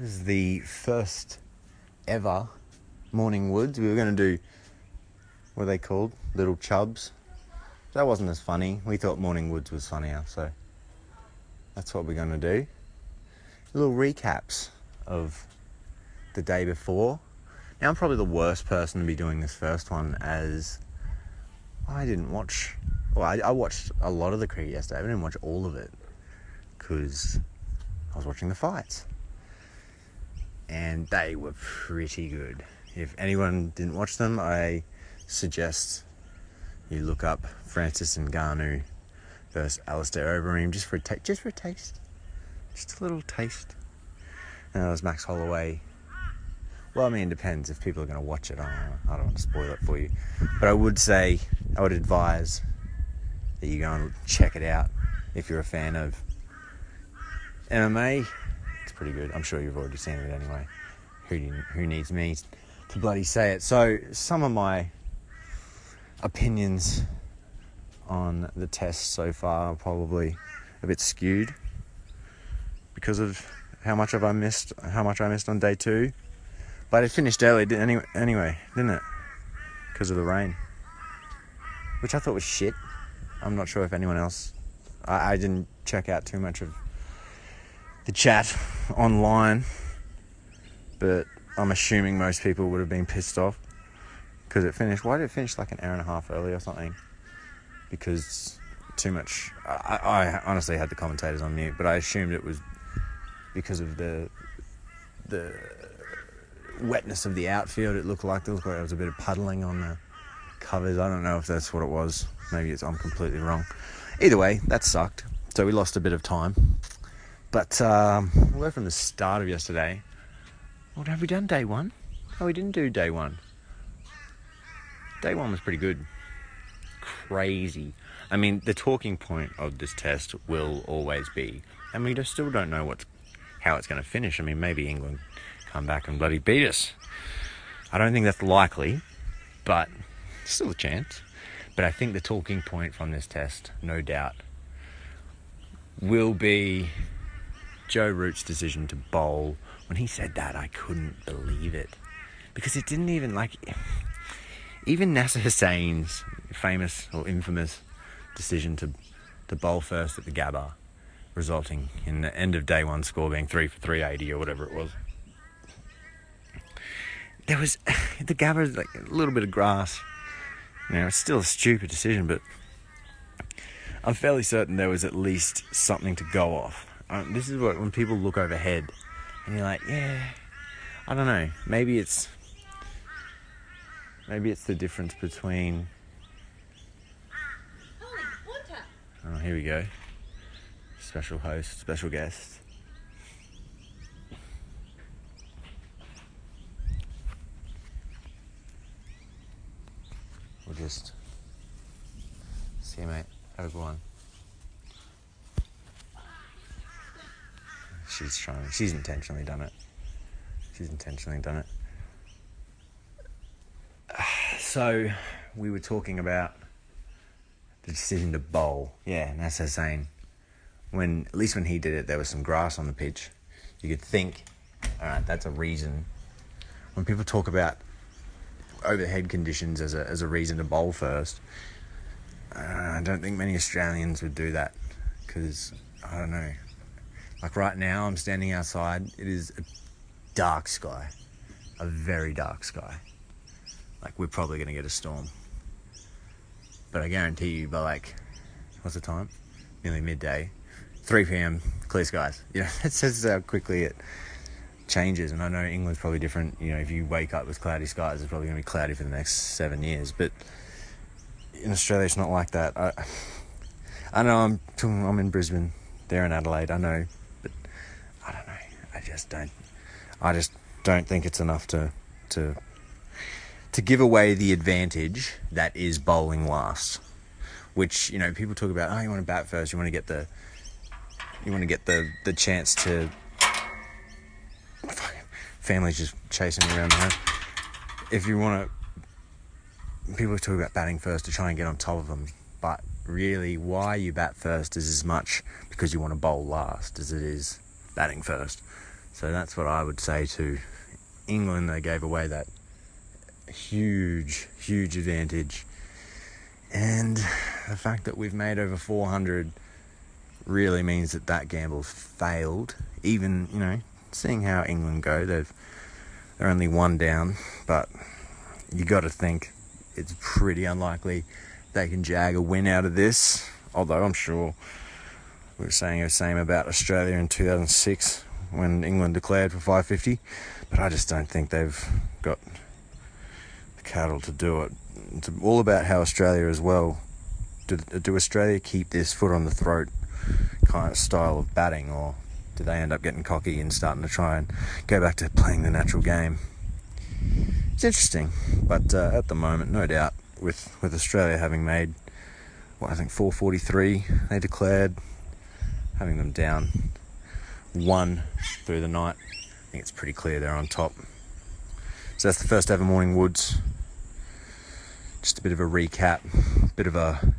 This is the first ever Morning Woods. We were going to do, what are they called? Little Chubs. That wasn't as funny. We thought Morning Woods was funnier, so that's what we're going to do. Little recaps of the day before. Now, I'm probably the worst person to be doing this first one, as I didn't watch... Well, I watched a lot of the cricket yesterday. I didn't watch all of it because I was watching the fights. And they were pretty good. If anyone didn't watch them, I suggest you look up Francis Ngannou versus Alistair Overeem just for a taste. Just a little taste. And it was Max Holloway. Well, I mean, it depends if people are going to watch it. I don't want to spoil it for you. But I would say, I would advise that you go and check it out if you're a fan of MMA. It's pretty good. I'm sure you've already seen it anyway. Who needs me to bloody say it? So, some of my opinions on the test so far are probably a bit skewed because of how much I missed on day two. But it finished early anyway, didn't it? Because of the rain, which I thought was shit. I'm not sure if anyone else... I didn't check out too much of the chat online, but I'm assuming most people would have been pissed off because it finished... Why did it finish like an hour and a half early or something? Because too much... I honestly had the commentators on mute, but I assumed it was because of the wetness of the outfield. It looked like there was a bit of puddling on the covers. I don't know if that's what it was. Maybe I'm completely wrong. Either way, that sucked. So we lost a bit of time. But we'll go from the start of yesterday. What have we done day one? Oh, we didn't do day one. Day one was pretty good. Crazy. I mean, the talking point of this test will always be... And we just still don't know how it's going to finish. I mean, maybe England come back and bloody beat us. I don't think that's likely, but still a chance. But I think the talking point from this test, no doubt, will be Joe Root's decision to bowl. When he said that, I couldn't believe it. Because it didn't even, even Nasser Hussain's famous or infamous decision to bowl first at the Gabba, resulting in the end of day one score being 3 for 380 or whatever it was. There was, the Gabba, like a little bit of grass. You know, it's still a stupid decision, but I'm fairly certain there was at least something to go off. This is what, when people look overhead and you're like, yeah, I don't know. Maybe it's the difference between... Oh, here we go. Special host, special guest. We'll just see you, mate. Have a good one. She's trying. She's intentionally done it. So we were talking about the decision to bowl. Yeah, and that's insane. At least when he did it, there was some grass on the pitch. You could think, all right, that's a reason. When people talk about overhead conditions as a reason to bowl first, I don't think many Australians would do that, because I don't know, like right now I'm standing outside, it is a dark sky, a very dark sky, like we're probably going to get a storm, but I guarantee you by what's the time, nearly midday, 3 p.m. clear skies. You know, that says how quickly it changes. And I know England's probably different. You know, if you wake up with cloudy skies, it's probably going to be cloudy for the next 7 years. But in Australia, it's not like that. I know I'm in Brisbane. They're in Adelaide. I know, but I don't know. I just don't think it's enough to give away the advantage that is bowling last. Which, you know, people talk about. Oh, you want to bat first. You want to get the chance to... Family's just chasing me around the house. If you want to... People talk about batting first to try and get on top of them. But really, why you bat first is as much because you want to bowl last as it is batting first. So that's what I would say to England. They gave away that huge, huge advantage. And the fact that we've made over 400 really means that that gamble's failed. Even, you know, seeing how England go, they're only one down, but you got to think it's pretty unlikely they can jag a win out of this. Although I'm sure we were saying the same about Australia in 2006 when England declared for 550, but I just don't think they've got the cattle to do it. It's all about how Australia as well. Do Australia keep this foot on the throat kind of style of batting, or do they end up getting cocky and starting to try and go back to playing the natural game? It's interesting, but at the moment, no doubt, with Australia having made, I think 443 they declared, having them down one through the night, I think it's pretty clear they're on top. So that's the first ever Morning Woods. Just a bit of a recap, a bit of a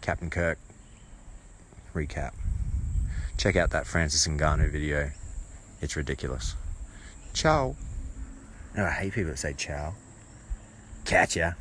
Captain Kirk recap. Check out that Francis Ngannou video. It's ridiculous. Ciao. No, I hate people that say ciao. Catch ya.